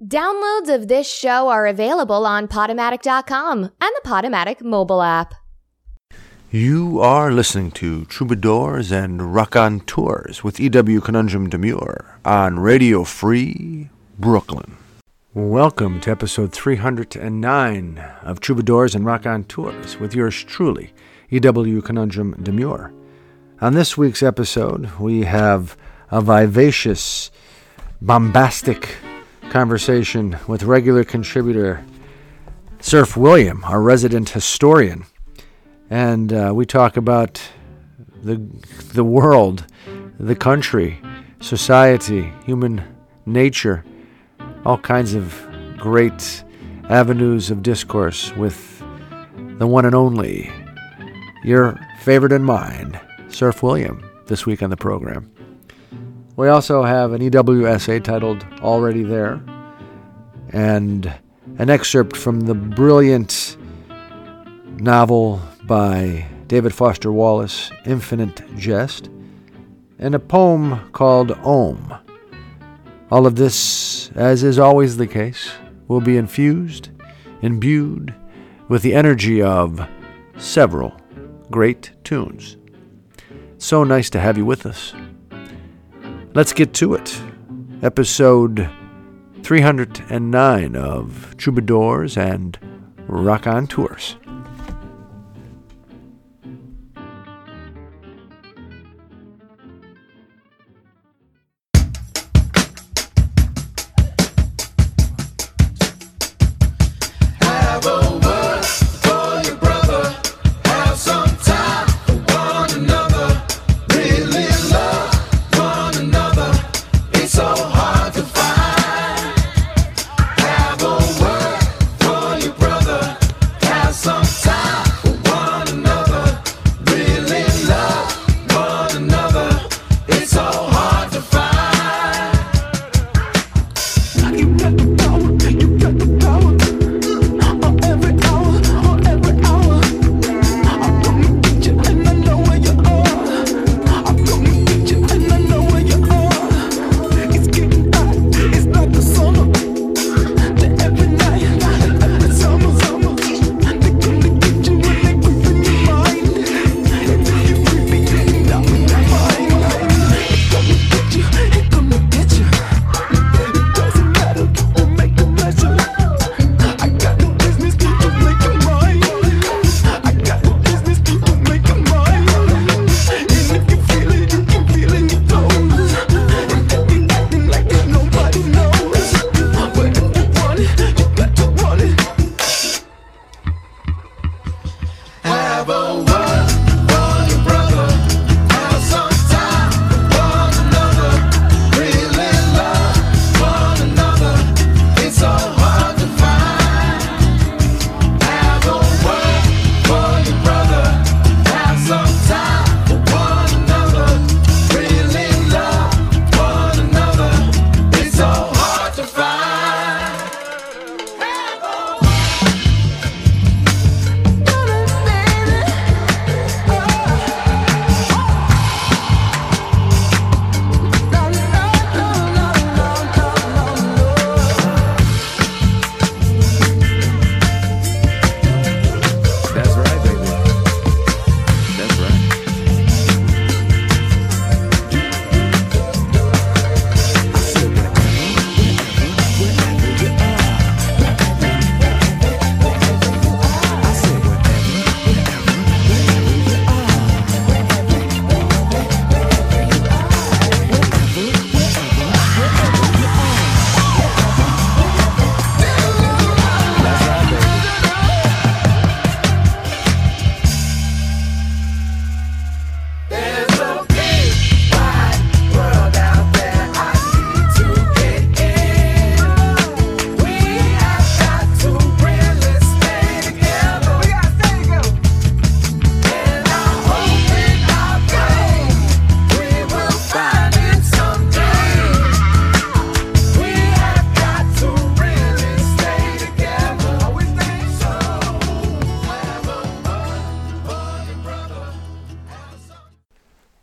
Downloads of this show are available on Podomatic.com and the Podomatic mobile app. You are listening to Troubadours and Raconteurs with E.W. Conundrum Demure on Radio Free Brooklyn. Welcome to episode 309 of Troubadours and Raconteurs with yours truly, E.W. Conundrum Demure. On this week's episode, we have a vivacious, bombastic conversation with regular contributor Serf William, our resident historian, and we talk about the world, the country, society, human nature, all kinds of great avenues of discourse with the one and only, your favorite and mine, Serf William, this week on the program. We also have an EW essay titled Already There, and an excerpt from the brilliant novel by David Foster Wallace, Infinite Jest, and a poem called Om. All of this, as is always the case, will be imbued with the energy of several great tunes. So nice to have you with us. Let's get to it. Episode 309 of Troubadours and Raconteurs.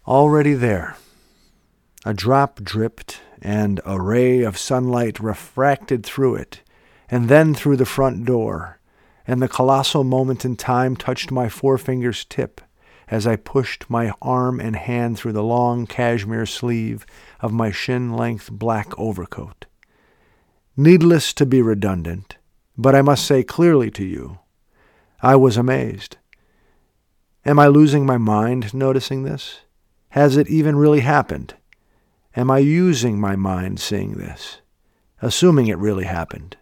Already there. A drop dripped and a ray of sunlight refracted through it, and then through the front door, and the colossal moment in time touched my forefinger's tip as I pushed my arm and hand through the long cashmere sleeve of my shin-length black overcoat. Needless to be redundant, but I must say clearly to you, I was amazed. Am I losing my mind noticing this? Has it even really happened? Am I using my mind seeing this, assuming it really happened?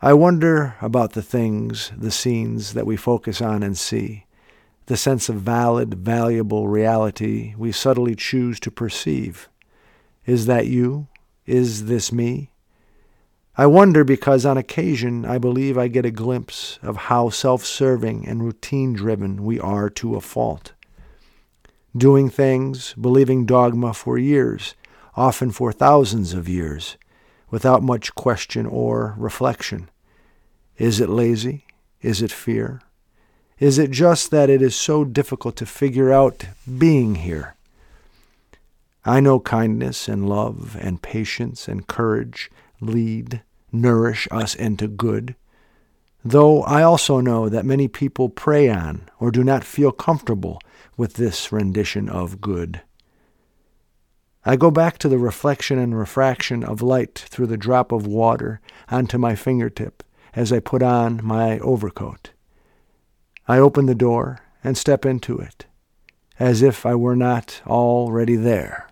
I wonder about the things, the scenes that we focus on and see, the sense of valid, valuable reality we subtly choose to perceive. Is that you? Is this me? I wonder because on occasion I believe I get a glimpse of how self-serving and routine-driven we are to a fault. Doing things, believing dogma for years, often for thousands of years, without much question or reflection. Is it lazy? Is it fear? Is it just that it is so difficult to figure out being here? I know kindness and love and patience and courage lead, nourish us into good, though I also know that many people prey on or do not feel comfortable with this rendition of good. I go back to the reflection and refraction of light through the drop of water onto my fingertip as I put on my overcoat. I open the door and step into it, as if I were not already there.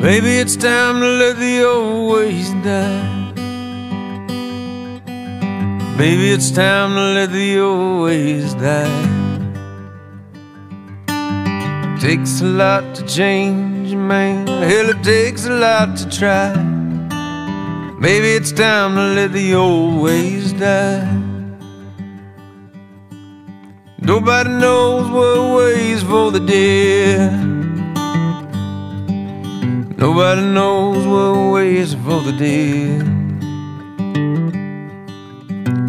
Maybe it's time to let the old ways die. Maybe it's time to let the old ways die. Takes a lot to change a man, hell, it takes a lot to try. Maybe it's time to let the old ways die. Nobody knows what ways for the dead. Nobody knows what ways for the dead.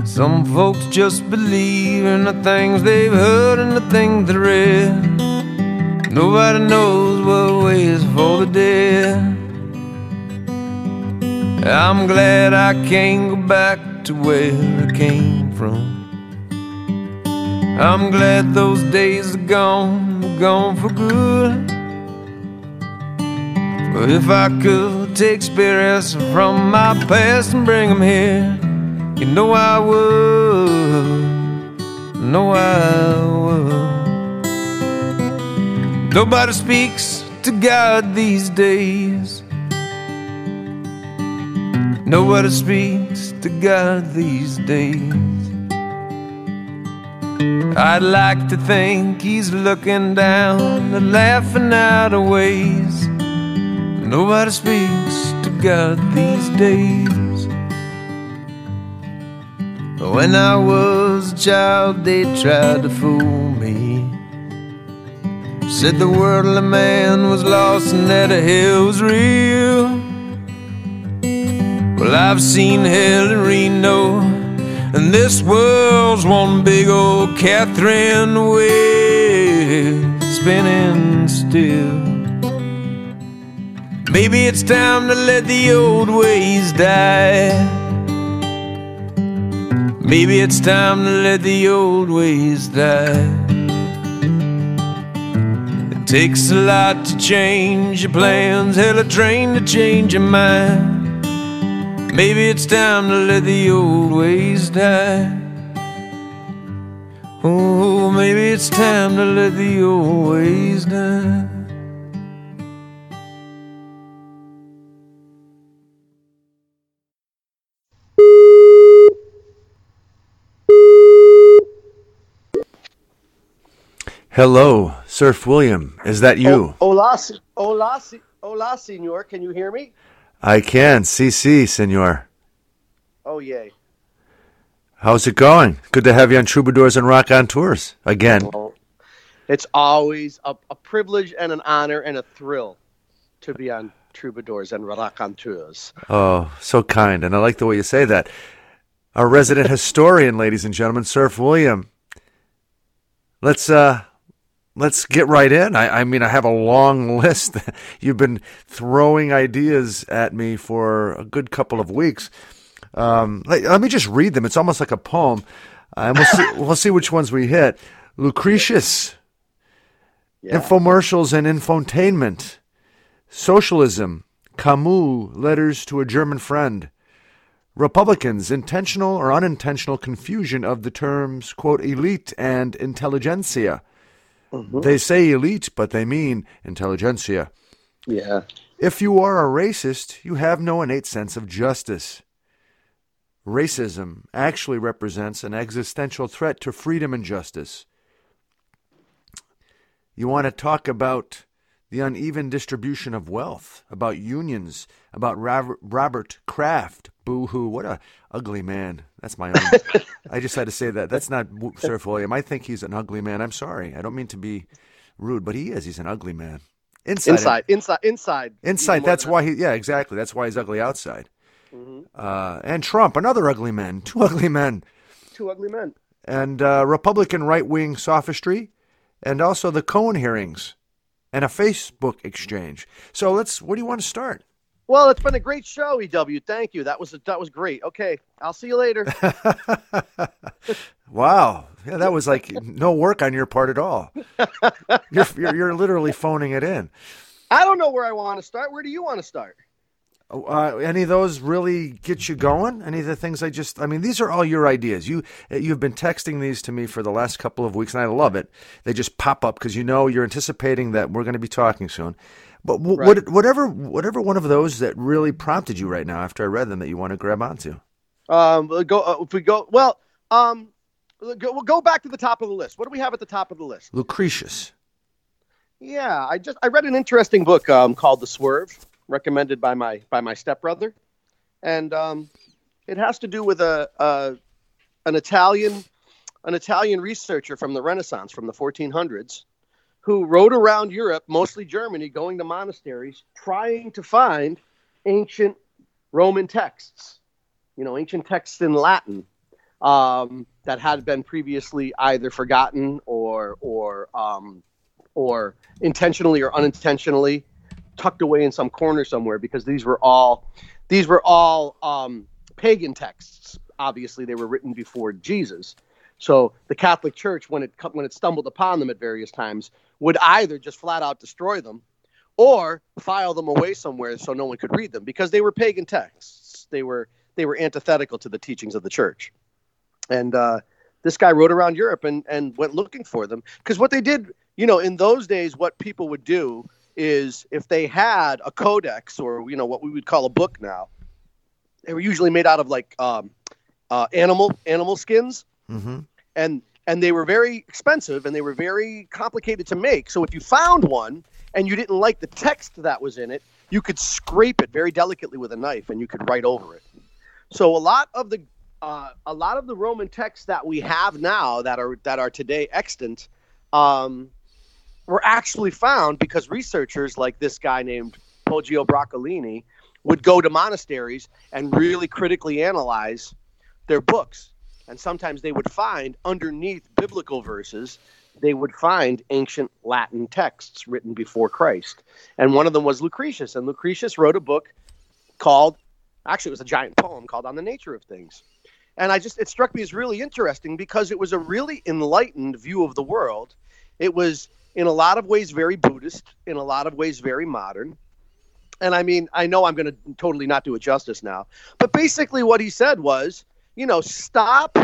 Some folks just believe in the things they've heard and the things they read. Nobody knows what ways for the dead. I'm glad I can't go back to where I came from. I'm glad those days are gone, gone for good. If I could take experience from my past and bring them here, you know I would, know I would. Nobody speaks to God these days. Nobody speaks to God these days. I'd like to think He's looking down and laughing out of ways. Nobody speaks to God these days. When I was a child, they tried to fool me. Said the worldly man was lost and that hell was real. Well, I've seen hell in Reno, and this world's one big old Catherine wheel spinning still. Maybe it's time to let the old ways die. Maybe it's time to let the old ways die. It takes a lot to change your plans, hell, a train to change your mind. Maybe it's time to let the old ways die. Oh, maybe it's time to let the old ways die. Hello, Serf William. Is that you? Hola, senor. Can you hear me? I can. Si, senor. Oh, yay. How's it going? Good to have you on Troubadours and Raconteurs again. Oh, it's always a privilege and an honor and a thrill to be on Troubadours and Raconteurs. Oh, so kind. And I like the way you say that. Our resident historian, ladies and gentlemen, Serf William. Let's get right in. I mean, I have a long list. You've been throwing ideas at me for a good couple of weeks. Let me just read them. It's almost like a poem. And we'll see which ones we hit. Lucretius, infomercials and infotainment, socialism, Camus, letters to a German friend, Republicans, intentional or unintentional confusion of the terms, quote, elite and intelligentsia. Mm-hmm. They say elite, but they mean intelligentsia. Yeah. If you are a racist, you have no innate sense of justice. Racism actually represents an existential threat to freedom and justice. You want to talk about the uneven distribution of wealth, about unions, about Robert Kraft. Boo-hoo, what a ugly man. That's my own. I just had to say that. That's not Serf William. I think he's an ugly man. I'm sorry. I don't mean to be rude, but he is. He's an ugly man. Inside. That's why he, yeah, exactly. That's why he's ugly outside. Mm-hmm. And Trump, another ugly man. Two ugly men. And Republican right-wing sophistry, and also the Cohen hearings, and a Facebook exchange. So where do you want to start? Well, it's been a great show, E.W. Thank you. That was great. Okay, I'll see you later. Wow, yeah, that was like no work on your part at all. You're literally phoning it in. I don't know where I want to start. Where do you want to start? Any of those really get you going? Any of the things these are all your ideas. You've been texting these to me for the last couple of weeks, and I love it. They just pop up because you're anticipating that we're going to be talking soon. But whatever one of those that really prompted you right now after I read them that you want to grab onto. We'll go back to the top of the list. What do we have at the top of the list? Lucretius. Yeah, I read an interesting book called The Swerve, recommended by my stepbrother, and it has to do with an Italian researcher from the Renaissance, from the 1400s, who rode around Europe, mostly Germany, going to monasteries, trying to find ancient Roman texts, ancient texts in Latin that had been previously either forgotten or intentionally or unintentionally tucked away in some corner somewhere, because these were all pagan texts. Obviously, they were written before Jesus. So the Catholic Church, when it stumbled upon them at various times, would either just flat out destroy them or file them away somewhere so no one could read them, because they were pagan texts. They were antithetical to the teachings of the Church. And this guy rode around Europe and went looking for them, because what they did, in those days, what people would do is if they had a codex or what we would call a book now, they were usually made out of like animal skins, mm-hmm. and they were very expensive and they were very complicated to make. So if you found one and you didn't like the text that was in it, you could scrape it very delicately with a knife and you could write over it. So a lot of the Roman texts that we have now that are today extant were actually found because researchers like this guy named Poggio Bracciolini would go to monasteries and really critically analyze their books. And sometimes they would find, underneath biblical verses, they would find ancient Latin texts written before Christ. And one of them was Lucretius. And Lucretius wrote a book it was a giant poem called On the Nature of Things. And it struck me as really interesting because it was a really enlightened view of the world. It was, in a lot of ways, very Buddhist, in a lot of ways, very modern. And I mean, I know I'm going to totally not do it justice now, but basically what he said was, stop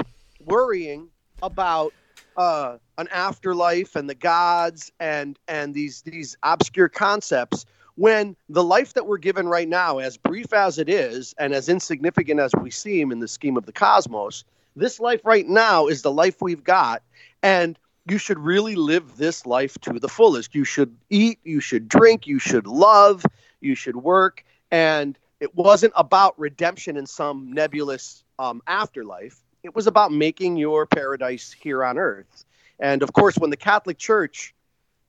worrying about an afterlife and the gods and these obscure concepts, when the life that we're given right now, as brief as it is and as insignificant as we seem in the scheme of the cosmos, this life right now is the life we've got. And you should really live this life to the fullest. You should eat, you should drink, you should love, you should work. And it wasn't about redemption in some nebulous afterlife. It was about making your paradise here on earth. And of course, when the Catholic Church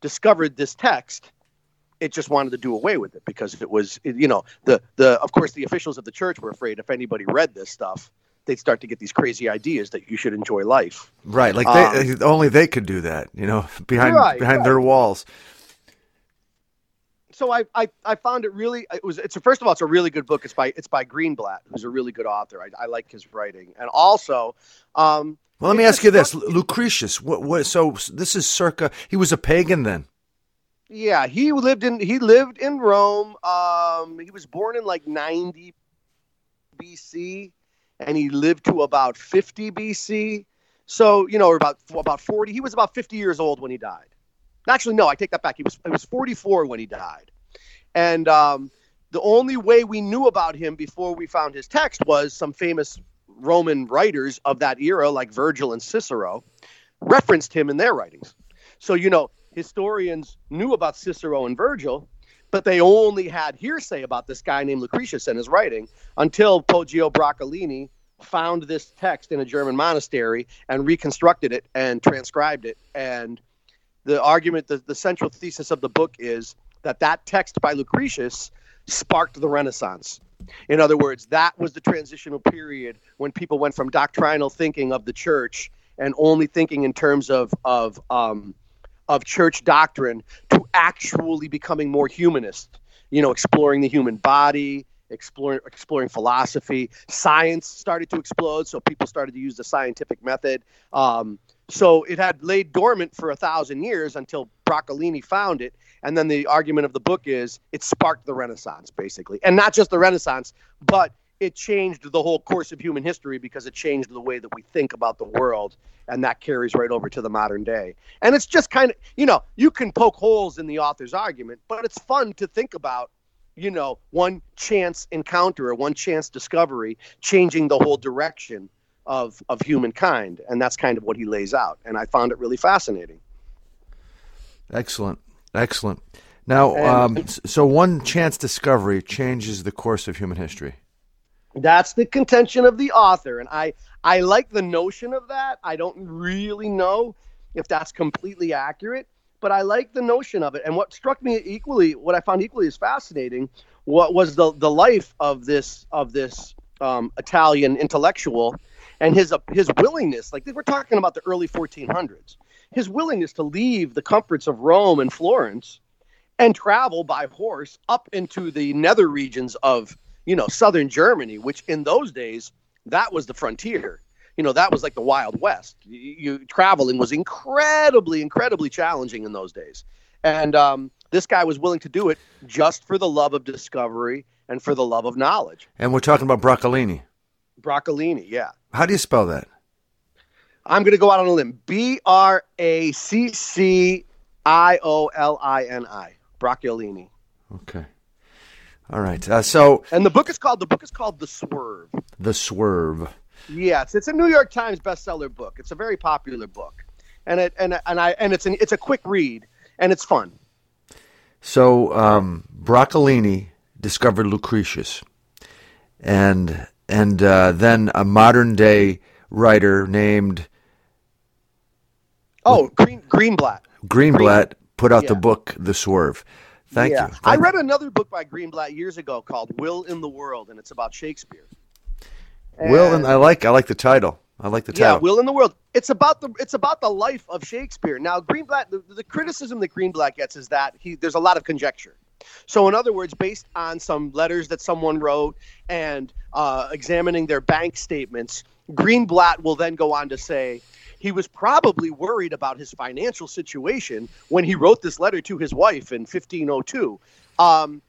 discovered this text, it just wanted to do away with it, because it was, of course, the officials of the church were afraid if anybody read this stuff, they'd start to get these crazy ideas that you should enjoy life. Right, like they, only they could do that, you know, behind their walls. So I found it really, first of all, it's a really good book. It's by Greenblatt, who's a really good author. I like his writing. And also, well, let me ask you this, Lucretius. So this is circa, he was a pagan then. Yeah. He lived in Rome. He was born in like 90 BC and he lived to about 50 BC. So, you know, about 40, he was about 50 years old when he died. Actually, no, I take that back. He was 44 when he died. And the only way we knew about him before we found his text was some famous Roman writers of that era, like Virgil and Cicero, referenced him in their writings. So, you know, historians knew about Cicero and Virgil, but they only had hearsay about this guy named Lucretius and his writing until Poggio Bracciolini found this text in a German monastery and reconstructed it and transcribed it. And the argument, the central thesis of the book is that text by Lucretius sparked the Renaissance. In other words, that was the transitional period when people went from doctrinal thinking of the church and only thinking in terms of church doctrine to actually becoming more humanist, you know, exploring the human body, exploring philosophy. Science started to explode, so people started to use the scientific method. So it had laid dormant for 1,000 years until Bracciolini found it. And then the argument of the book is it sparked the Renaissance, basically. And not just the Renaissance, but it changed the whole course of human history because it changed the way that we think about the world. And that carries right over to the modern day. And it's just kind of, you know, you can poke holes in the author's argument, but it's fun to think about, you know, one chance encounter or one chance discovery changing the whole direction of humankind, and that's kind of what he lays out, and I found it really fascinating. Excellent. Now, so one chance discovery changes the course of human history. That's the contention of the author, and I like the notion of that. I don't really know if that's completely accurate, but I like the notion of it. And what struck me what I found equally as fascinating, what was the life of this Italian intellectual. And his willingness, like we're talking about the early 1400s, his willingness to leave the comforts of Rome and Florence and travel by horse up into the nether regions of, you know, southern Germany, which in those days, that was the frontier. You know, that was like the Wild West. Traveling was incredibly, incredibly challenging in those days. And this guy was willing to do it just for the love of discovery and for the love of knowledge. And we're talking about Bracciolini. Bracciolini, yeah. How do you spell that? I'm going to go out on a limb. Bracciolini. Bracciolini. Okay. All right. And the book is called The Swerve. The Swerve. Yeah, it's a New York Times bestseller book. It's a very popular book, and it's a quick read and it's fun. So Bracciolini discovered Lucretius, and then a modern-day writer named... Greenblatt. Greenblatt put out the book, The Swerve. Thank you. I read another book by Greenblatt years ago called Will in the World, and it's about Shakespeare. I like the title. Yeah, Will in the World. It's about the life of Shakespeare. Now, Greenblatt, the criticism that Greenblatt gets is that there's a lot of conjecture. So in other words, based on some letters that someone wrote and examining their bank statements, Greenblatt will then go on to say he was probably worried about his financial situation when he wrote this letter to his wife in 1502. You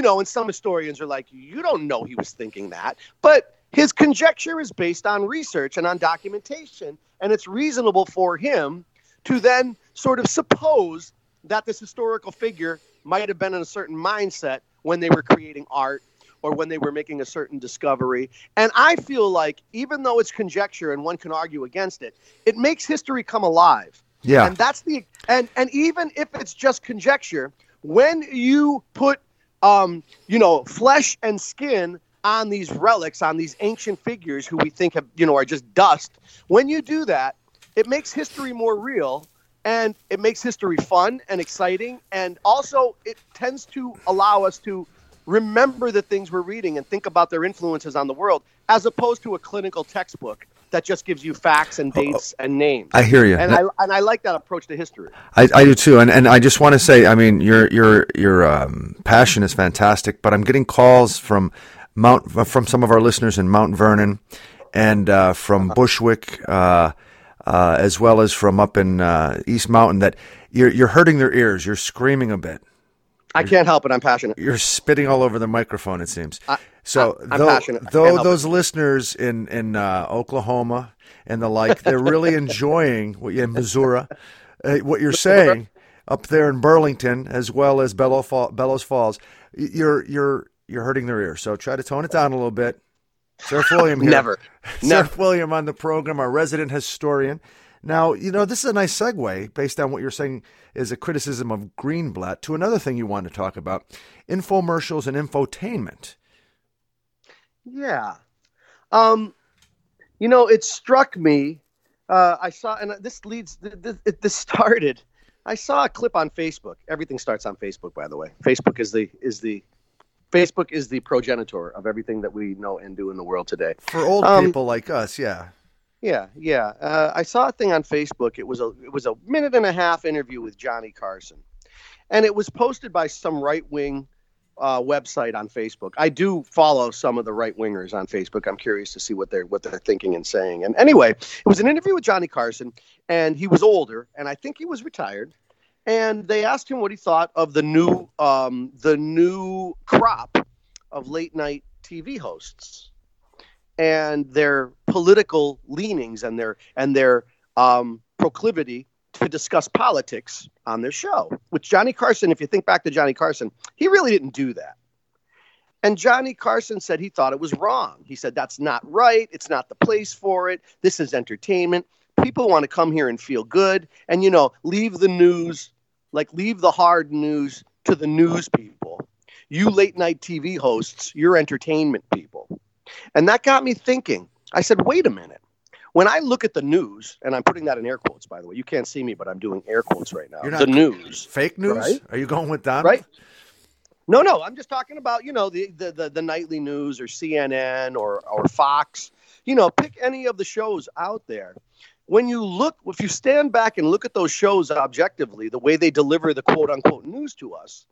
know, and some historians are like, you don't know he was thinking that. But his conjecture is based on research and on documentation, and it's reasonable for him to then sort of suppose that this historical figure might have been in a certain mindset when they were creating art or when they were making a certain discovery. And I feel like even though it's conjecture and one can argue against it, it makes history come alive. Yeah. And that's and even if it's just conjecture, when you put flesh and skin on these relics, on these ancient figures who we think have, you know, are just dust, when you do that, it makes history more real. And it makes history fun and exciting, and also it tends to allow us to remember the things we're reading and think about their influences on the world. as opposed to a clinical textbook that just gives you facts and dates and names. I hear you, and I like that approach to history. I do too, and I just want to say, I mean, your passion is fantastic, but I'm getting calls from some of our listeners in Mount Vernon, and from Bushwick, as well as from up in East Mountain, that you're hurting their ears. You're screaming a bit. I can't help it. I'm passionate. You're spitting all over the microphone, it seems. I'm passionate. Though those listeners in Oklahoma and the like, they're really enjoying what you're saying up there in Burlington, as well as Bellows Falls. You're hurting their ears. So try to tone it down a little bit. Serf William here. Never. Serf William on the program, our resident historian. Now, you know, this is a nice segue based on what you're saying is a criticism of Greenblatt to another thing you want to talk about, infomercials and infotainment. Yeah. You know, it struck me. I saw a clip on Facebook. Everything starts on Facebook, by the way. Facebook is the progenitor of everything that we know and do in the world today. For old people like us, yeah. Yeah. I saw a thing on Facebook. It was a 1.5-minute interview with Johnny Carson, and it was posted by some right-wing website on Facebook. I do follow some of the right-wingers on Facebook. I'm curious to see what they're thinking and saying. And anyway, it was an interview with Johnny Carson, and he was older, and I think he was retired. And they asked him what he thought of the new crop of late-night TV hosts and their political leanings and their proclivity to discuss politics on their show. Which Johnny Carson, if you think back to Johnny Carson, he really didn't do that. And Johnny Carson said he thought it was wrong. He said, that's not right. It's not the place for it. This is entertainment. People want to come here and feel good and, you know, leave the hard news to the news people. You late night TV hosts, you're entertainment people. And that got me thinking. I said, wait a minute. When I look at the news, and I'm putting that in air quotes, by the way, you can't see me, but I'm doing air quotes right now. You're not the news. Fake news? Right? Are you going with Donald? Right? No. I'm just talking about, you know, the nightly news or CNN or Fox. You know, pick any of the shows out there. When you look, if you stand back and look at those shows objectively, the way they deliver the quote unquote news to us,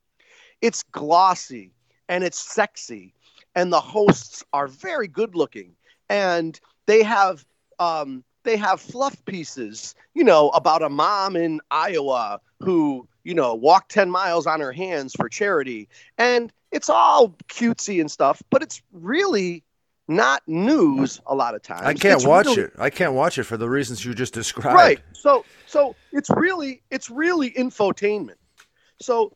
it's glossy and it's sexy. And the hosts are very good looking and they have fluff pieces, you know, about a mom in Iowa who, you know, walked 10 miles on her hands for charity. And it's all cutesy and stuff, but it's really not news a lot of times. I can't watch it for the reasons you just described. Right. So it's really infotainment. So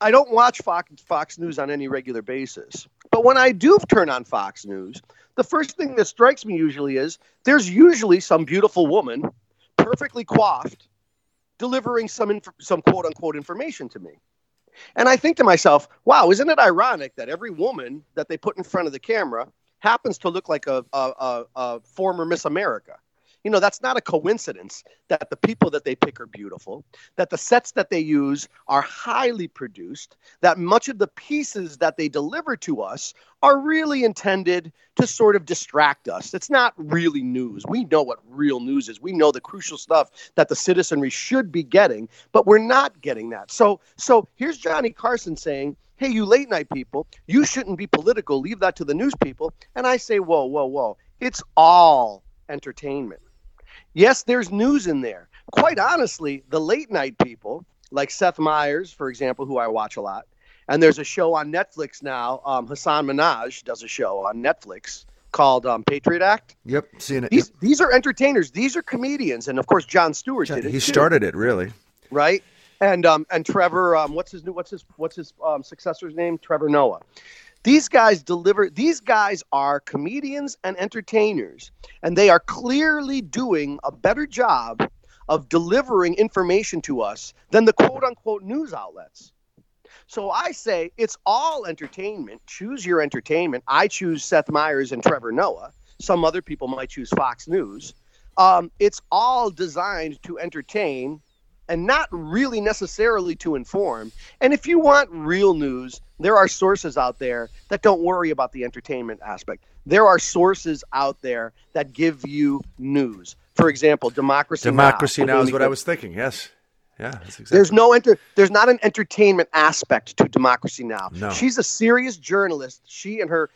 I don't watch Fox News on any regular basis. But when I do turn on Fox News, the first thing that strikes me usually is there's usually some beautiful woman, perfectly coiffed, delivering some quote-unquote information to me. And I think to myself, wow, isn't it ironic that every woman that they put in front of the camera happens to look like a former Miss America? You know, that's not a coincidence that the people that they pick are beautiful, that the sets that they use are highly produced, that much of the pieces that they deliver to us are really intended to sort of distract us. It's not really news. We know what real news is. We know the crucial stuff that the citizenry should be getting, but we're not getting that. So here's Johnny Carson saying, hey, you late night people, you shouldn't be political. Leave that to the news people. And I say, whoa. It's all entertainment. Yes, there's news in there. Quite honestly, the late night people, like Seth Meyers, for example, who I watch a lot, and there's a show on Netflix now. Hasan Minhaj does a show on Netflix called Patriot Act. Yep, seen it. These are entertainers. These are comedians, and of course, John Stewart did it. He started it, really. Right, and Trevor, what's his successor's name? Trevor Noah. These guys deliver. These guys are comedians and entertainers, and they are clearly doing a better job of delivering information to us than the quote-unquote news outlets. So I say it's all entertainment. Choose your entertainment. I choose Seth Meyers and Trevor Noah. Some other people might choose Fox News. It's all designed to entertain and not really necessarily to inform. And if you want real news, there are sources out there that don't worry about the entertainment aspect. There are sources out there that give you news. For example, Democracy Now is what I was thinking, yes. Yeah, that's exactly. There's not an entertainment aspect to Democracy Now. No. She's a serious journalist. She and her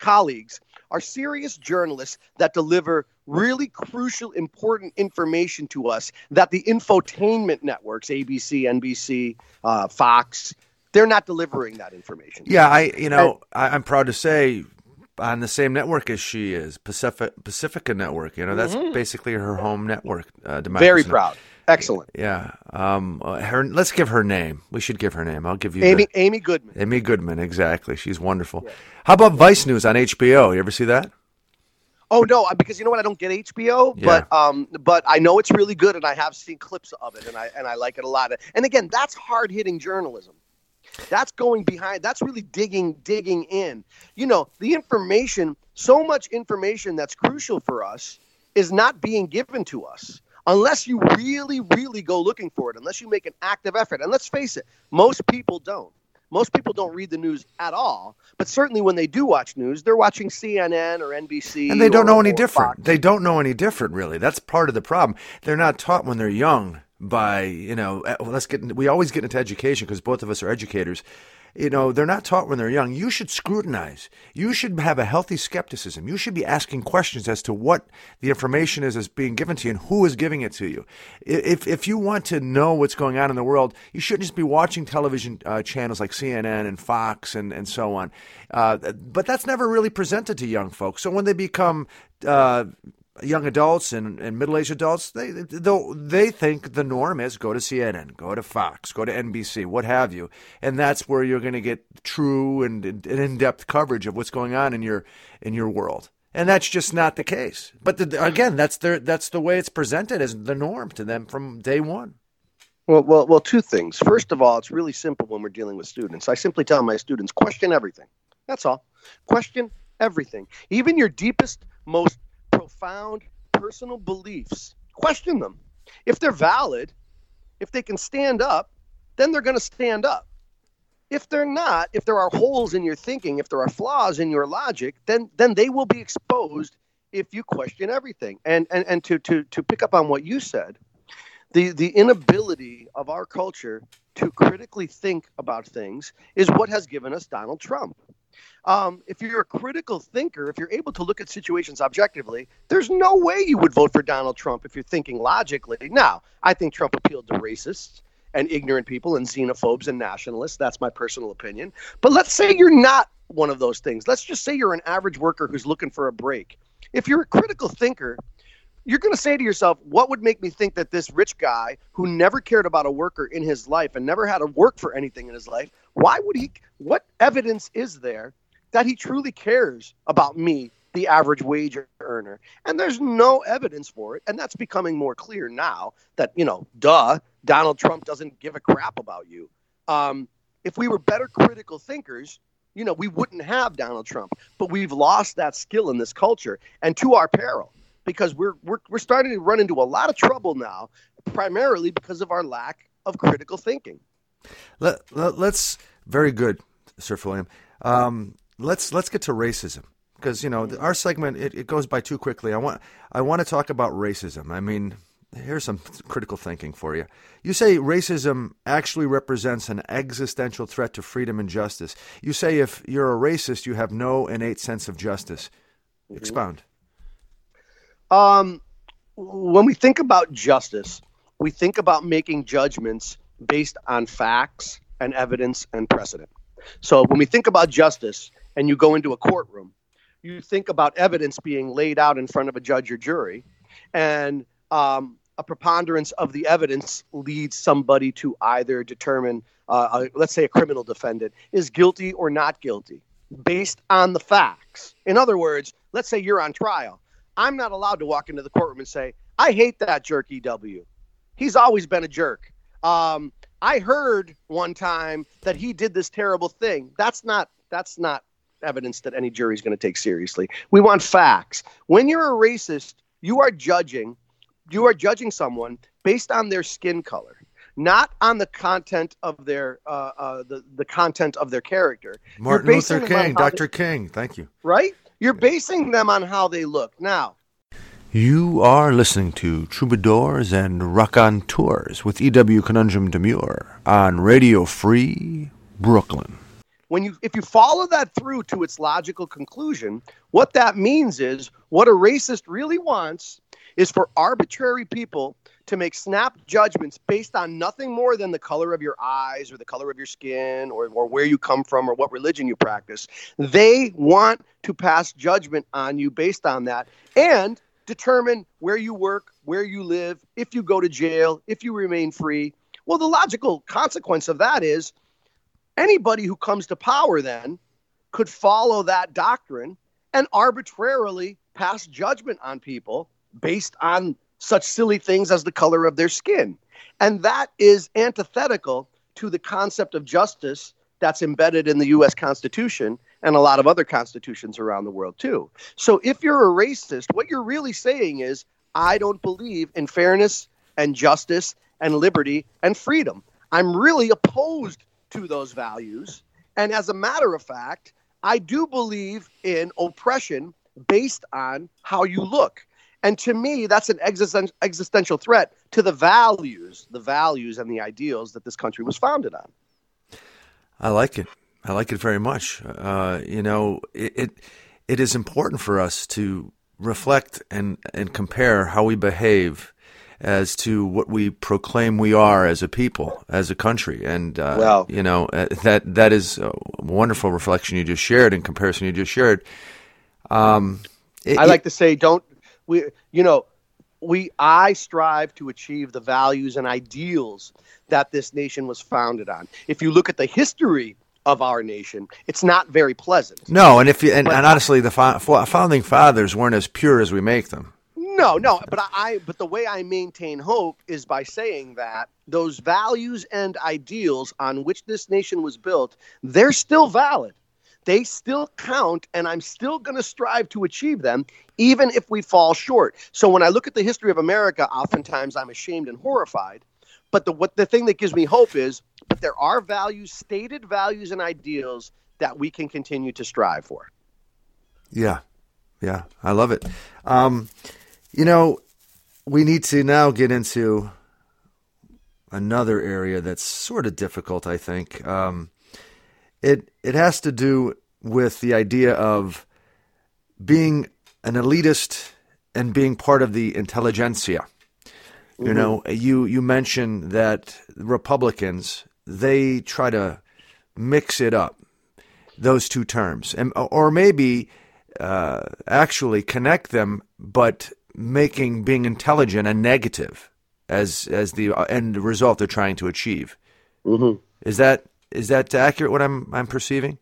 colleagues are serious journalists that deliver really crucial, important information to us that the infotainment networks, ABC, NBC, Fox, they're not delivering that information. Yeah, I'm proud to say on the same network as she is, Pacifica Network. You know, that's basically her home network. Very proud. Excellent. Yeah. Let's give her name. We should give her name. I'll give you Amy Goodman. Amy Goodman, exactly. She's wonderful. Yeah. How about Vice News on HBO? You ever see that? Oh, no, because you know what? I don't get HBO, but I know it's really good, and I have seen clips of it, and I like it a lot. And again, that's hard-hitting journalism. That's going behind. That's really digging in. You know, the information, so much information that's crucial for us is not being given to us. Unless you really, really go looking for it, unless you make an active effort. And let's face it, most people don't. Most people don't read the news at all. But certainly when they do watch news, they're watching CNN or NBC. And they don't know any different. Fox. They don't know any different, really. That's part of the problem. They're not taught when they're young by, you know, we always get into education because both of us are educators. You know, they're not taught when they're young. You should scrutinize. You should have a healthy skepticism. You should be asking questions as to what the information is that's being given to you and who is giving it to you. If you want to know what's going on in the world, you shouldn't just be watching television channels like CNN and Fox and so on. But that's never really presented to young folks. So when they become young adults and middle-aged adults, they think the norm is go to CNN, go to Fox, go to NBC, what have you. And that's where you're going to get true and in-depth coverage of what's going on in your world. And that's just not the case. But again, that's the way it's presented as the norm to them from day one. Well, two things. First of all, it's really simple when we're dealing with students. I simply tell my students, question everything. That's all. Question everything. Even your deepest, most profound personal beliefs, question them. If they're valid, if they can stand up, then they're going to stand up. If they're not, if there are holes in your thinking, if there are flaws in your logic, then they will be exposed if you question everything. And to pick up on what you said, the inability of our culture to critically think about things is what has given us Donald Trump. If you're a critical thinker, if you're able to look at situations objectively, there's no way you would vote for Donald Trump if you're thinking logically. Now, I think Trump appealed to racists and ignorant people and xenophobes and nationalists. That's my personal opinion. But let's say you're not one of those things. Let's just say you're an average worker who's looking for a break. If you're a critical thinker, you're going to say to yourself, what would make me think that this rich guy who never cared about a worker in his life and never had to work for anything in his life, what evidence is there that he truly cares about me, the average wage earner? And there's no evidence for it. And that's becoming more clear now that, you know, Donald Trump doesn't give a crap about you. If we were better critical thinkers, you know, we wouldn't have Donald Trump. But we've lost that skill in this culture and to our peril. Because we're starting to run into a lot of trouble now, primarily because of our lack of critical thinking. Let's very good, Serf William. Let's get to racism because you know our segment it goes by too quickly. I want to talk about racism. I mean, here's some critical thinking for you. You say racism actually represents an existential threat to freedom and justice. You say if you're a racist, you have no innate sense of justice. Mm-hmm. Expound. When we think about justice, we think about making judgments based on facts and evidence and precedent. So when we think about justice and you go into a courtroom, you think about evidence being laid out in front of a judge or jury, and a preponderance of the evidence leads somebody to either determine, let's say a criminal defendant, is guilty or not guilty based on the facts. In other words, let's say you're on trial. I'm not allowed to walk into the courtroom and say, I hate that jerk E.W. He's always been a jerk. I heard one time that he did this terrible thing. That's not evidence that any jury is going to take seriously. We want facts. When you're a racist, you are judging you are judging someone based on their skin color, not on the content of their the content of their character. Martin Luther King, Dr. King, thank you. Right? You're basing them on how they look. Now, you are listening to Troubadours and Raconteurs with E.W. Conundrum Demure on Radio Free Brooklyn. If you follow that through to its logical conclusion, what that means is what a racist really wants is for arbitrary people to make snap judgments based on nothing more than the color of your eyes or the color of your skin or where you come from or what religion you practice. They want to pass judgment on you based on that and determine where you work, where you live, if you go to jail, if you remain free. Well, the logical consequence of that is anybody who comes to power then could follow that doctrine and arbitrarily pass judgment on people based on such silly things as the color of their skin. And that is antithetical to the concept of justice that's embedded in the U.S. Constitution and a lot of other constitutions around the world, too. So if you're a racist, what you're really saying is, I don't believe in fairness and justice and liberty and freedom. I'm really opposed to those values. And as a matter of fact, I do believe in oppression based on how you look. And to me, that's an existential threat to the values and the ideals that this country was founded on. I like it. I like it very much. It is important for us to reflect and compare how we behave as to what we proclaim we are as a people, as a country. And, that is a wonderful reflection you just shared and comparison you just shared. I like to say, I strive to achieve the values and ideals that this nation was founded on. If you look at the history of our nation, it's not very pleasant. No, and honestly, the founding fathers weren't as pure as we make them. No, but the way I maintain hope is by saying that those values and ideals on which this nation was built, they're still valid. They still count, and I'm still going to strive to achieve them, even if we fall short. So when I look at the history of America, oftentimes I'm ashamed and horrified. But the thing that gives me hope is that there are values, stated values and ideals that we can continue to strive for. Yeah, I love it. We need to now get into another area that's sort of difficult, I think. It has to do with the idea of being an elitist and being part of the intelligentsia. Mm-hmm. You mentioned that Republicans, they try to mix it up, those two terms, or maybe actually connect them, but making being intelligent a negative as the end result they're trying to achieve. Mm-hmm. Is that accurate? What I'm perceiving?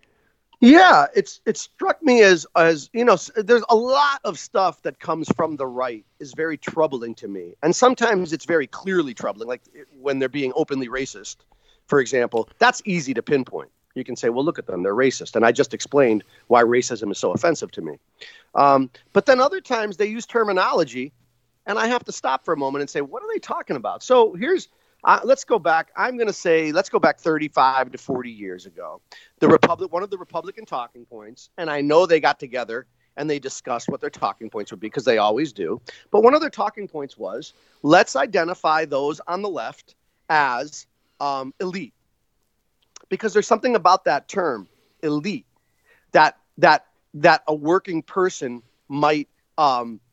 Yeah, it struck me as there's a lot of stuff that comes from the right is very troubling to me, and sometimes it's very clearly troubling. Like when they're being openly racist, for example, that's easy to pinpoint. You can say, "Well, look at them; they're racist," and I just explained why racism is so offensive to me. But then other times they use terminology, and I have to stop for a moment and say, "What are they talking about?" So here's. Let's go back. I'm going to say, let's go back 35 to 40 years ago. One of the Republican talking points, and I know they got together and they discussed what their talking points would be because they always do. But one of their talking points was, let's identify those on the left as elite, because there's something about that term, elite, that a working person might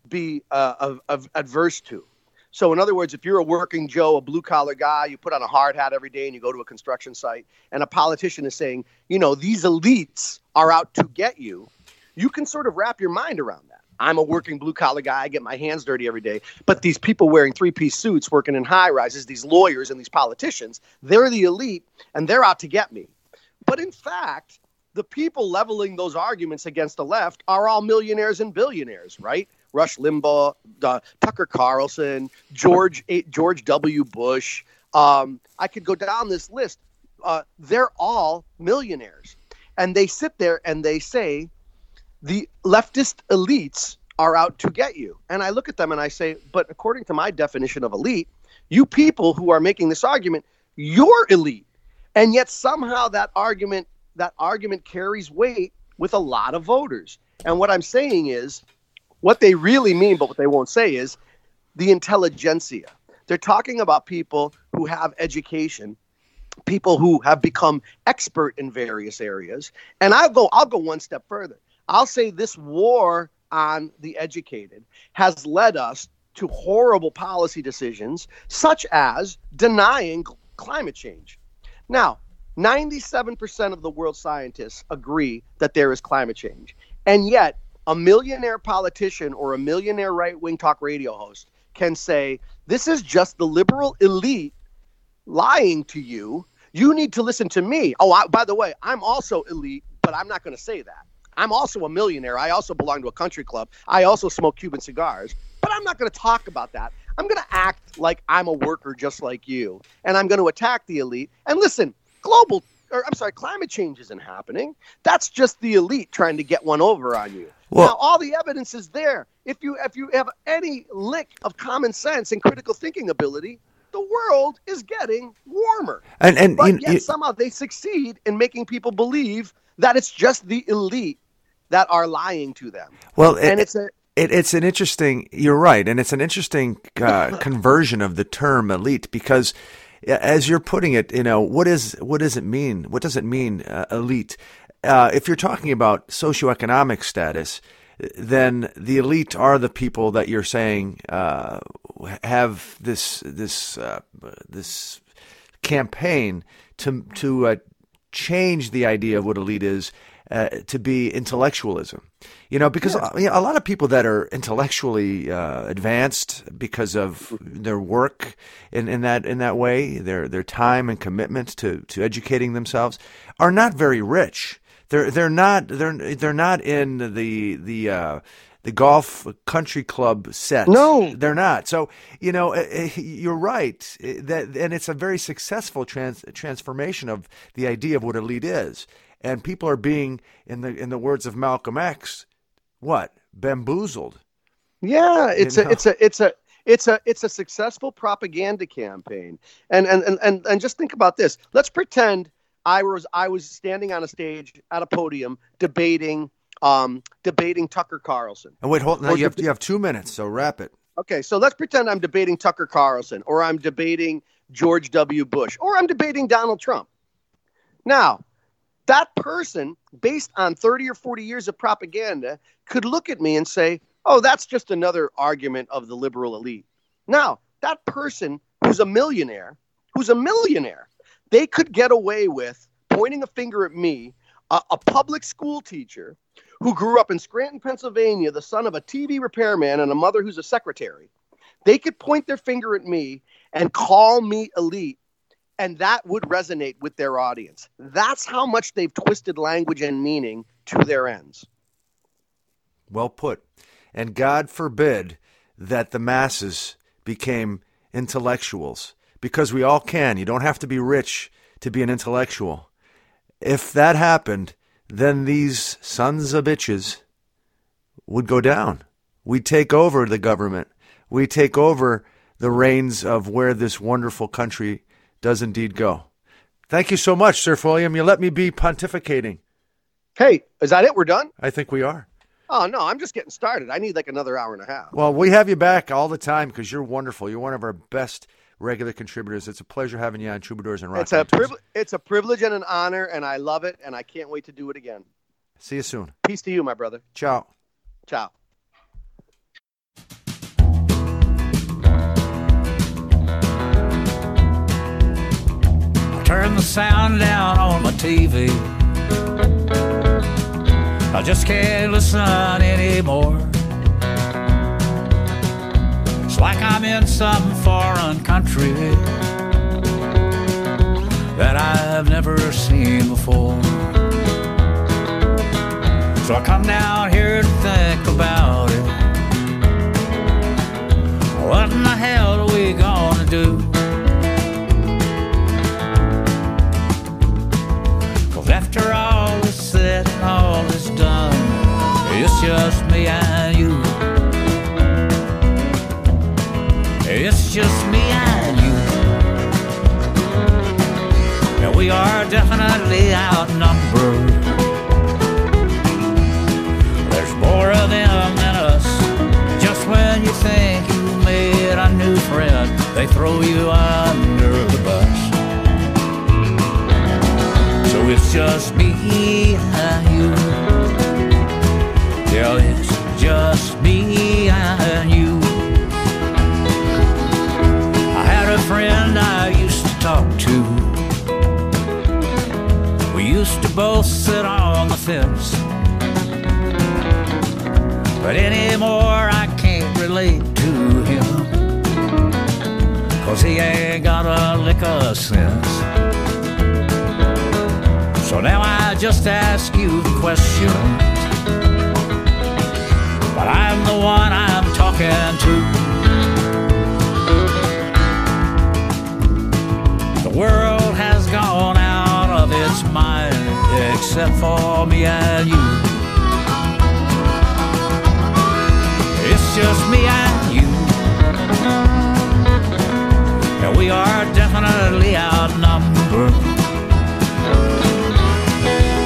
be adverse to. So in other words, if you're a working Joe, a blue-collar guy, you put on a hard hat every day and you go to a construction site, and a politician is saying, these elites are out to get you, you can sort of wrap your mind around that. I'm a working blue-collar guy. I get my hands dirty every day. But these people wearing three-piece suits working in high-rises, these lawyers and these politicians, they're the elite, and they're out to get me. But in fact, the people leveling those arguments against the left are all millionaires and billionaires, right? Rush Limbaugh, Tucker Carlson, George W. Bush. I could go down this list. They're all millionaires. And they sit there and they say the leftist elites are out to get you. And I look at them and I say, but according to my definition of elite, you people who are making this argument, you're elite. And yet somehow that argument carries weight with a lot of voters. And what I'm saying is, what they really mean, but what they won't say, is the intelligentsia. They're talking about people who have education, people who have become expert in various areas. And I'll go one step further. I'll say this war on the educated has led us to horrible policy decisions, such as denying climate change. Now, 97% of the world's scientists agree that there is climate change. And yet, a millionaire politician or a millionaire right-wing talk radio host can say, this is just the liberal elite lying to you. You need to listen to me. Oh, by the way, I'm also elite, but I'm not going to say that. I'm also a millionaire. I also belong to a country club. I also smoke Cuban cigars, but I'm not going to talk about that. I'm going to act like I'm a worker just like you, and I'm going to attack the elite. And listen, climate change isn't happening. That's just the elite trying to get one over on you. Well, now, all the evidence is there. If you have any lick of common sense and critical thinking ability, the world is getting warmer. But somehow they succeed in making people believe that it's just the elite that are lying to them. Well, it's an interesting conversion of the term elite, because as you're putting it, you know, what does it mean? What does it mean, elite? If you're talking about socioeconomic status, then the elite are the people that you're saying have this campaign to change the idea of what elite is to be intellectualism. You know, because a lot of people that are intellectually advanced because of their work in that way, their time and commitment to educating themselves, are not very rich. They're not in the golf country club set. No, they're not. So, you know, you're right. And it's a very successful transformation of the idea of what elite is. And people are being, in the words of Malcolm X, what? Bamboozled. Yeah, it's a successful propaganda campaign. And just think about this. Let's pretend I was standing on a stage at a podium debating Tucker Carlson. And wait, hold on. You have 2 minutes, so wrap it. Okay, so let's pretend I'm debating Tucker Carlson, or I'm debating George W. Bush, or I'm debating Donald Trump. Now, that person, based on 30 or 40 years of propaganda, could look at me and say, oh, that's just another argument of the liberal elite. Now, that person who's a millionaire, they could get away with pointing a finger at me, a public school teacher who grew up in Scranton, Pennsylvania, the son of a TV repairman and a mother who's a secretary. They could point their finger at me and call me elite, and that would resonate with their audience. That's how much they've twisted language and meaning to their ends. Well put. And God forbid that the masses became intellectuals, because we all can. You don't have to be rich to be an intellectual. If that happened, then these sons of bitches would go down. We'd take over the government. We'd take over the reins of where this wonderful country does indeed go. Thank you so much, Serf William. You let me be pontificating. Hey, is that it? We're done? I think we are. Oh, no, I'm just getting started. I need like another hour and a half. Well, we have you back all the time because you're wonderful. You're one of our best regular contributors. It's a pleasure having you on Troubadours and Raconteurs. It's a privilege and an honor, and I love it, and I can't wait to do it again. See you soon. Peace to you, my brother. Ciao. Ciao. Turn the sound down on my TV. I just can't listen anymore. It's like I'm in some foreign country that I've never seen before. So I come down here to think about it. What in the hell are we gonna do? After all is said and all is done, it's just me and you. we are definitely outnumbered. There's more of them than us. Just when you think you made a new friend, they throw you under the bus. So it's just me and you. Yeah, it's just me and you. I had a friend I used to talk to. We used to both sit on the fence, but anymore I can't relate to him, 'cause he ain't got a lick of sense. So now I just ask you questions, but I'm the one I'm talking to. The world has gone out of its mind, except for me and you. It's just me and you, and we are definitely outnumbered.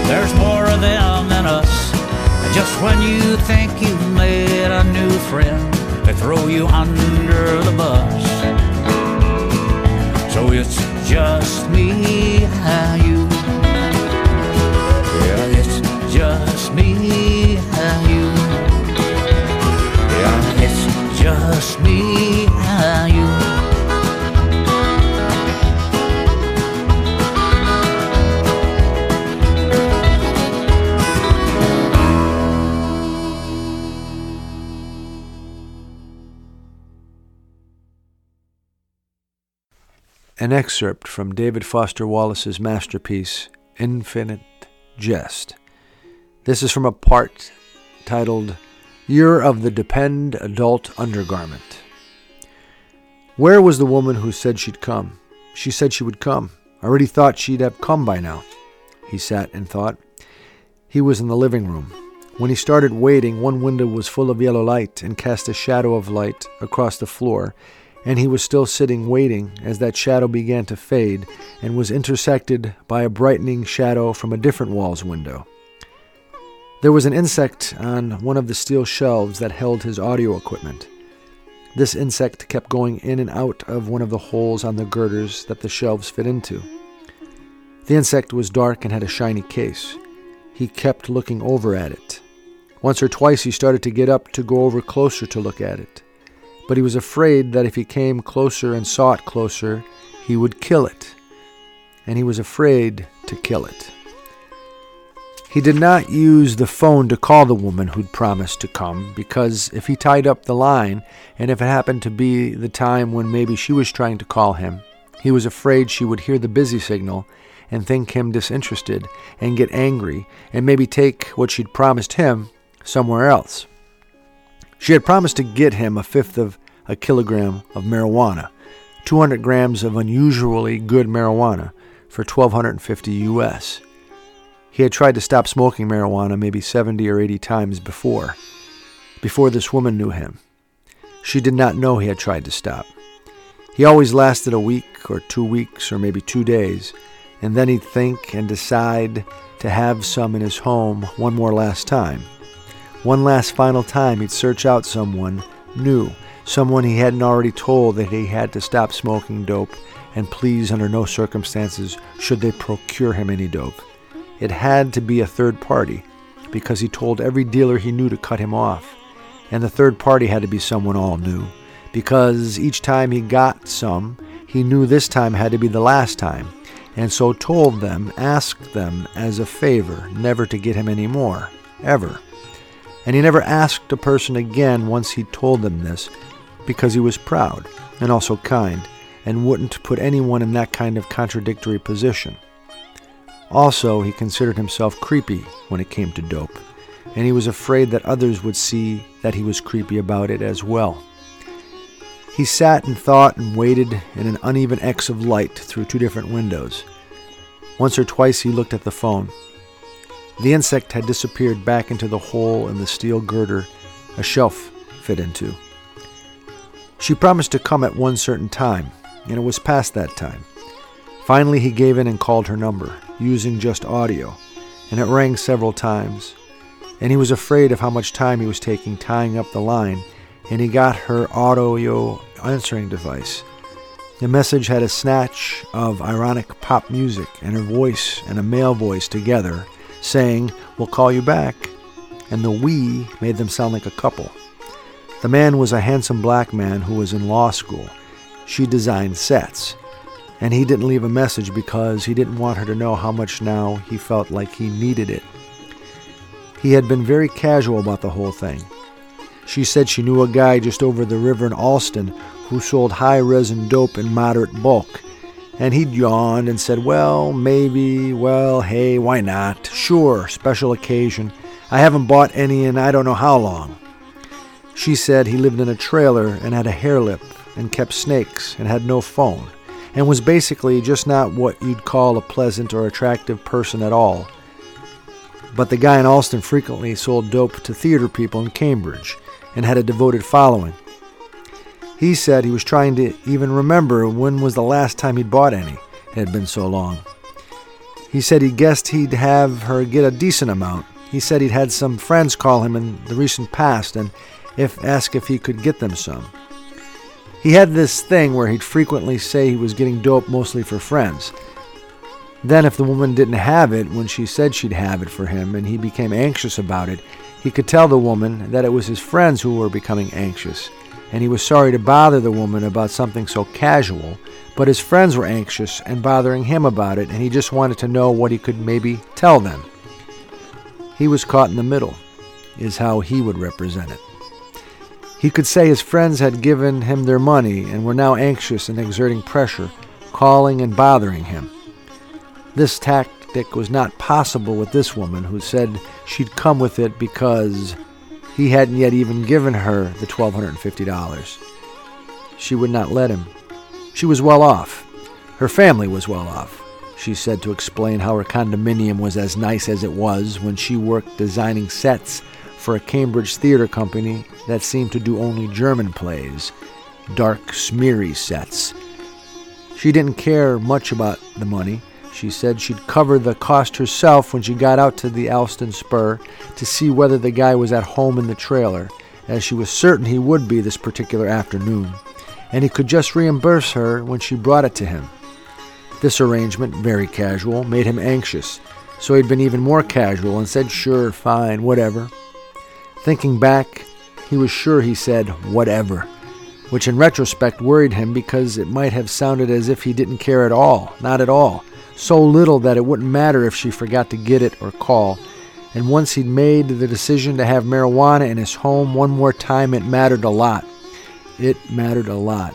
There's more of them than us. Just when you think you've made a new friend, they throw you under the bus. So it's just me and you. Yeah, it's just me and you. Yeah, it's just me and you. An excerpt from David Foster Wallace's masterpiece, Infinite Jest. This is from a part titled, Year of the Depend Adult Undergarment. Where was the woman who said she'd come? She said she would come. I already thought she'd have come by now. He sat and thought. He was in the living room. When he started waiting, one window was full of yellow light and cast a shadow of light across the floor, and he was still sitting waiting as that shadow began to fade and was intersected by a brightening shadow from a different wall's window. There was an insect on one of the steel shelves that held his audio equipment. This insect kept going in and out of one of the holes on the girders that the shelves fit into. The insect was dark and had a shiny case. He kept looking over at it. Once or twice he started to get up to go over closer to look at it, but he was afraid that if he came closer and saw it closer, he would kill it. And he was afraid to kill it. He did not use the phone to call the woman who'd promised to come, because if he tied up the line, and if it happened to be the time when maybe she was trying to call him, he was afraid she would hear the busy signal and think him disinterested and get angry and maybe take what she'd promised him somewhere else. She had promised to get him a fifth of a kilogram of marijuana, 200 grams of unusually good marijuana for $1,250 US. He had tried to stop smoking marijuana maybe 70 or 80 times before this woman knew him. She did not know he had tried to stop. He always lasted a week or 2 weeks or maybe 2 days, and then he'd think and decide to have some in his home one more last time. One last final time he'd search out someone new, someone he hadn't already told that he had to stop smoking dope, and please, under no circumstances should they procure him any dope. It had to be a third party, because he told every dealer he knew to cut him off, and the third party had to be someone all new, because each time he got some, he knew this time had to be the last time, and so told them, asked them as a favor, never to get him any more, ever. And he never asked a person again once he told them this, because he was proud and also kind and wouldn't put anyone in that kind of contradictory position. Also, he considered himself creepy when it came to dope, and he was afraid that others would see that he was creepy about it as well. He sat and thought and waited in an uneven X of light through 2 different windows. Once or twice he looked at the phone. The insect had disappeared back into the hole in the steel girder a shelf fit into. She promised to come at one certain time, and it was past that time. Finally, he gave in and called her number, using just audio, and it rang several times. And he was afraid of how much time he was taking tying up the line, and he got her audio answering device. The message had a snatch of ironic pop music and her voice and a male voice together saying, "We'll call you back," and the "we" made them sound like a couple. The man was a handsome black man who was in law school. She designed sets, and he didn't leave a message because he didn't want her to know how much now he felt like he needed it. He had been very casual about the whole thing. She said she knew a guy just over the river in Allston who sold high-resin dope in moderate bulk, and he'd yawned and said, "Well, maybe, well, hey, why not? Sure, special occasion. I haven't bought any in I don't know how long." She said he lived in a trailer and had a hair lip and kept snakes and had no phone and was basically just not what you'd call a pleasant or attractive person at all. But the guy in Allston frequently sold dope to theater people in Cambridge and had a devoted following. He said he was trying to even remember when was the last time he'd bought any. It had been so long. He said he guessed he'd have her get a decent amount. He said he'd had some friends call him in the recent past and ask if he could get them some. He had this thing where he'd frequently say he was getting dope mostly for friends. Then if the woman didn't have it when she said she'd have it for him and he became anxious about it, he could tell the woman that it was his friends who were becoming anxious, and he was sorry to bother the woman about something so casual, but his friends were anxious and bothering him about it, and he just wanted to know what he could maybe tell them. He was caught in the middle, is how he would represent it. He could say his friends had given him their money and were now anxious and exerting pressure, calling and bothering him. This tactic was not possible with this woman who said she'd come with it because he hadn't yet even given her the $1,250. She would not let him. She was well off. Her family was well off, she said, to explain how her condominium was as nice as it was when she worked designing sets for a Cambridge theater company that seemed to do only German plays, dark, smeary sets. She didn't care much about the money. She said she'd cover the cost herself when she got out to the Allston Spur to see whether the guy was at home in the trailer, as she was certain he would be this particular afternoon, and he could just reimburse her when she brought it to him. This arrangement, very casual, made him anxious, so he'd been even more casual and said, "Sure, fine, whatever." Thinking back, he was sure he said, "whatever," which in retrospect worried him because it might have sounded as if he didn't care at all, not at all. So little that it wouldn't matter if she forgot to get it or call. And once he'd made the decision to have marijuana in his home one more time, it mattered a lot. It mattered a lot.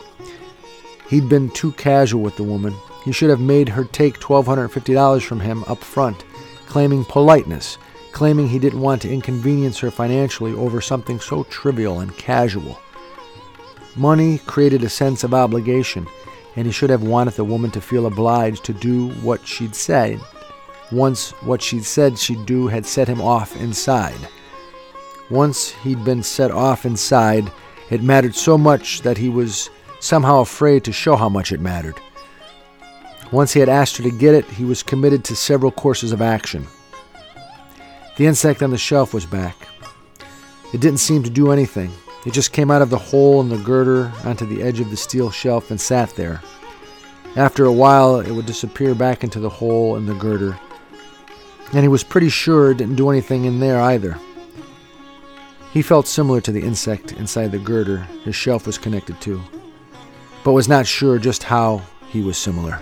He'd been too casual with the woman. He should have made her take $1,250 from him up front, claiming politeness, claiming he didn't want to inconvenience her financially over something so trivial and casual. Money created a sense of obligation, and he should have wanted the woman to feel obliged to do what she'd said, once what she'd said she'd do had set him off inside. Once he'd been set off inside, it mattered so much that he was somehow afraid to show how much it mattered. Once he had asked her to get it, he was committed to several courses of action. The insect on the shelf was back. It didn't seem to do anything. It just came out of the hole in the girder onto the edge of the steel shelf and sat there. After a while, it would disappear back into the hole in the girder. And he was pretty sure it didn't do anything in there either. He felt similar to the insect inside the girder his shelf was connected to, but was not sure just how he was similar.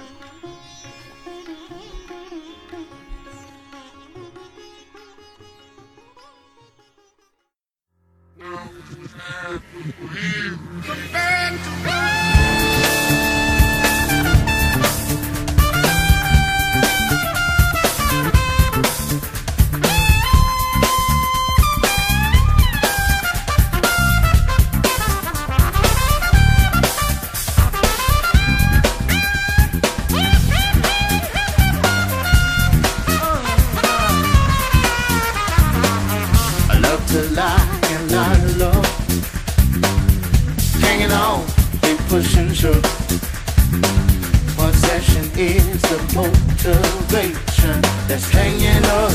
Pushing through possession. is the motivation that's hanging up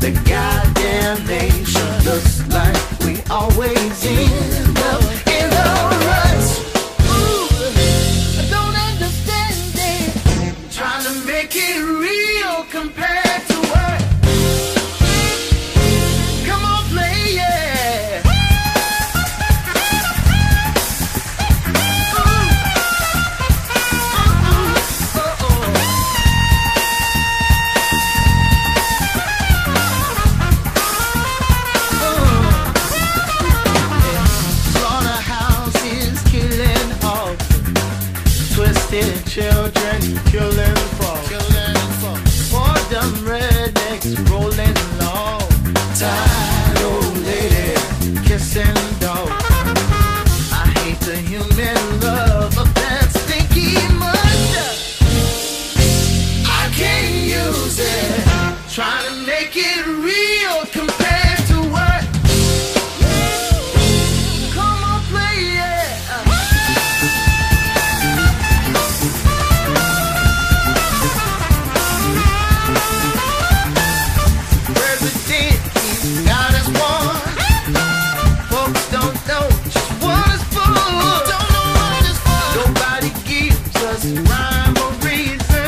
the goddamn nation. Looks like we always end up in the ruts. Ooh, I don't understand it. Trying to make it real compared to what? Come on, play it. Slaughterhouses killing orphans, twisted children killing frogs, boredom rednecks rolling long, tired old lady kissing dogs. I hate the human love of that stinky mud. I can't use it. Trying to make it real compared to what? Come on, play it. President, he's got us one. Folks don't know just what it's for. Don't know what it's for. Nobody gives us rhyme or reason.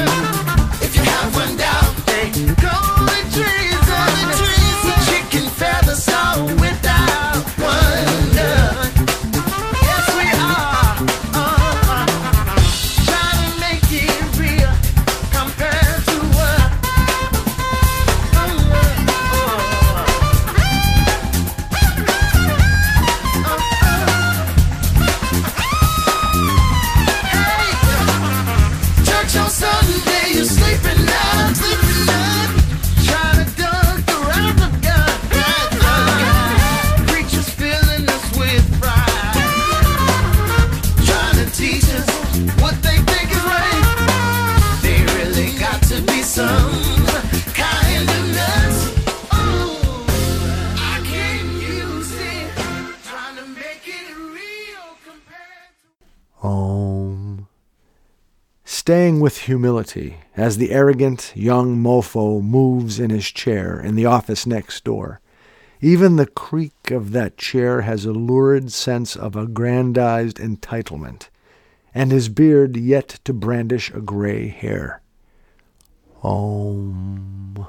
If you have one doubt, they call it treason. Chicken feathers all without wonder. Yes, we are. Trying to make it real compared to what? Hey, church on Sunday, you're sleeping now, Trying to dunk around the gun. Preachers filling us with pride, trying to teach us what they think is right. They really got to be some kind of nuts. Oh, I can't use it. Trying to make it real compared to. Staying with humility as the arrogant young mofo moves in his chair in the office next door. Even the creak of that chair has a lurid sense of aggrandized entitlement, and his beard yet to brandish a gray hair. Om.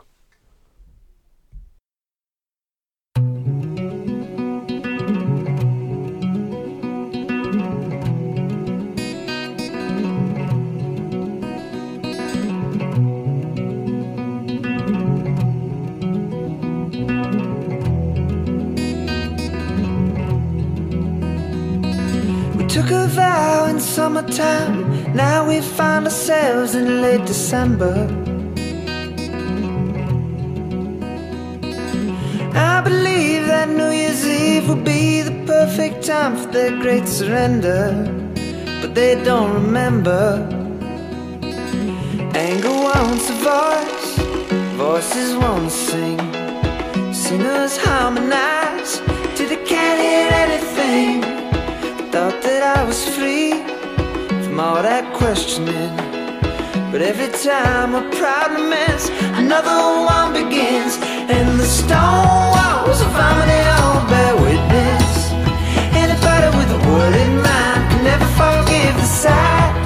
Took a vow in summertime, now we find ourselves in late December. I believe that New Year's Eve will be the perfect time for their great surrender, but they don't remember. Anger wants a voice, voices won't sing. Sinners harmonize till they can't hear anything. Thought that I was free from all that questioning, but every time a problem ends, another one begins. And the stone walls of harmony all bear witness. Anybody with a wounded mind can never forgive the sight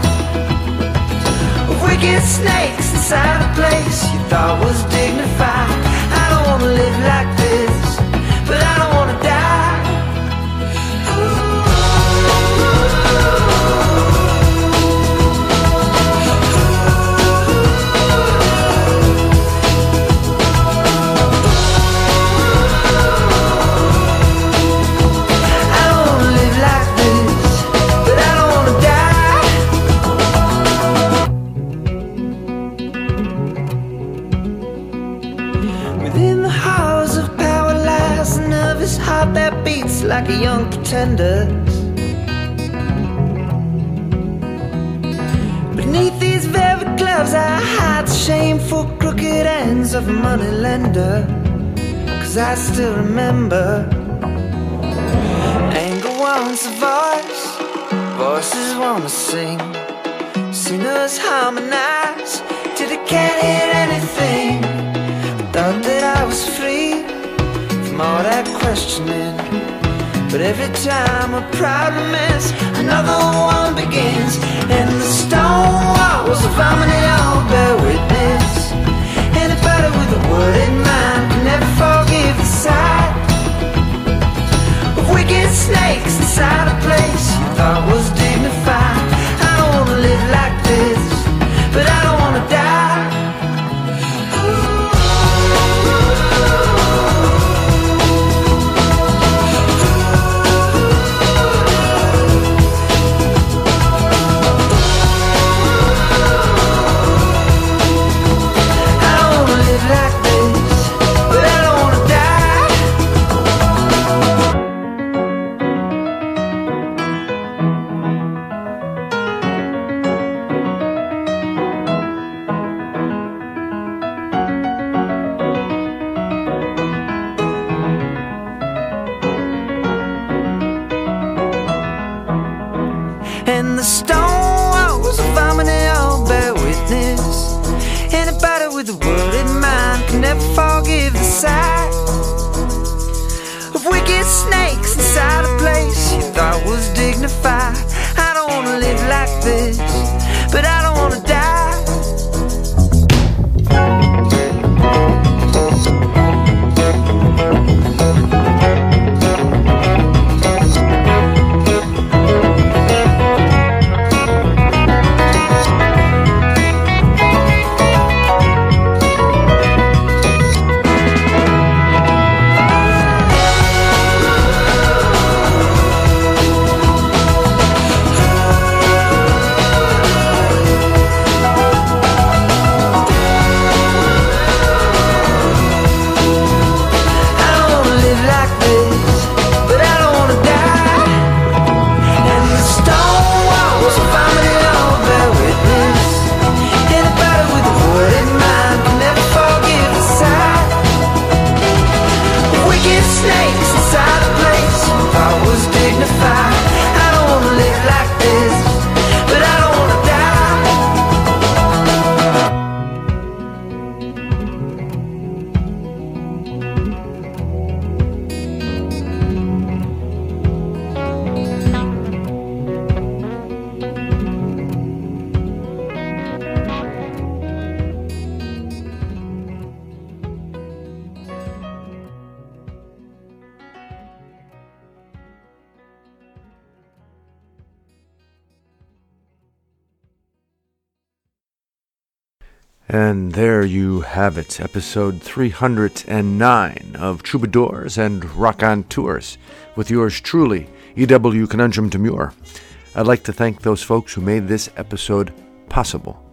of wicked snakes inside a place you thought was dignified. I don't wanna live like this, but I don't wanna die. Like a young pretender, beneath these velvet gloves I hide the shameful crooked ends of a money lender. Cause I still remember. Anger wants a voice, voices wanna sing. singers harmonize till I can't hear anything. I thought that I was free from all that questioning, but every time a problem ends, another one begins. And the stone wall was a vomiting all bear witness. Anybody with a word mind can never forgive the sight of wicked snakes inside a place you thought was dignified. I don't want to live like this, but I don't want to die. And there you have it, episode 309 of Troubadours and Raconteurs, with yours truly, E.W. Conundrum Demure. I'd like to thank those folks who made this episode possible.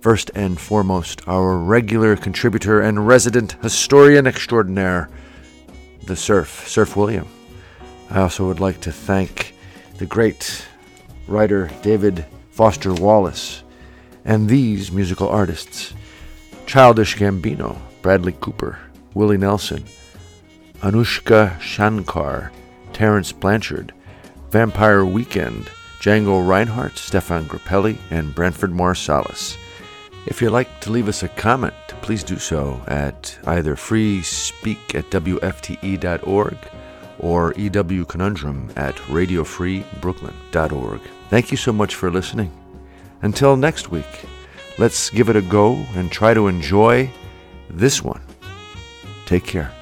First and foremost, our regular contributor and resident historian extraordinaire, the Serf William. I also would like to thank the great writer David Foster Wallace and these musical artists: Childish Gambino, Bradley Cooper, Willie Nelson, Anushka Shankar, Terence Blanchard, Vampire Weekend, Django Reinhardt, Stefan Grappelli, and Branford Marsalis. If you'd like to leave us a comment, please do so at either freespeak@wfte.org or ewconundrum@radiofreebrooklyn.org. Thank you so much for listening. Until next week, let's give it a go and try to enjoy this one. Take care.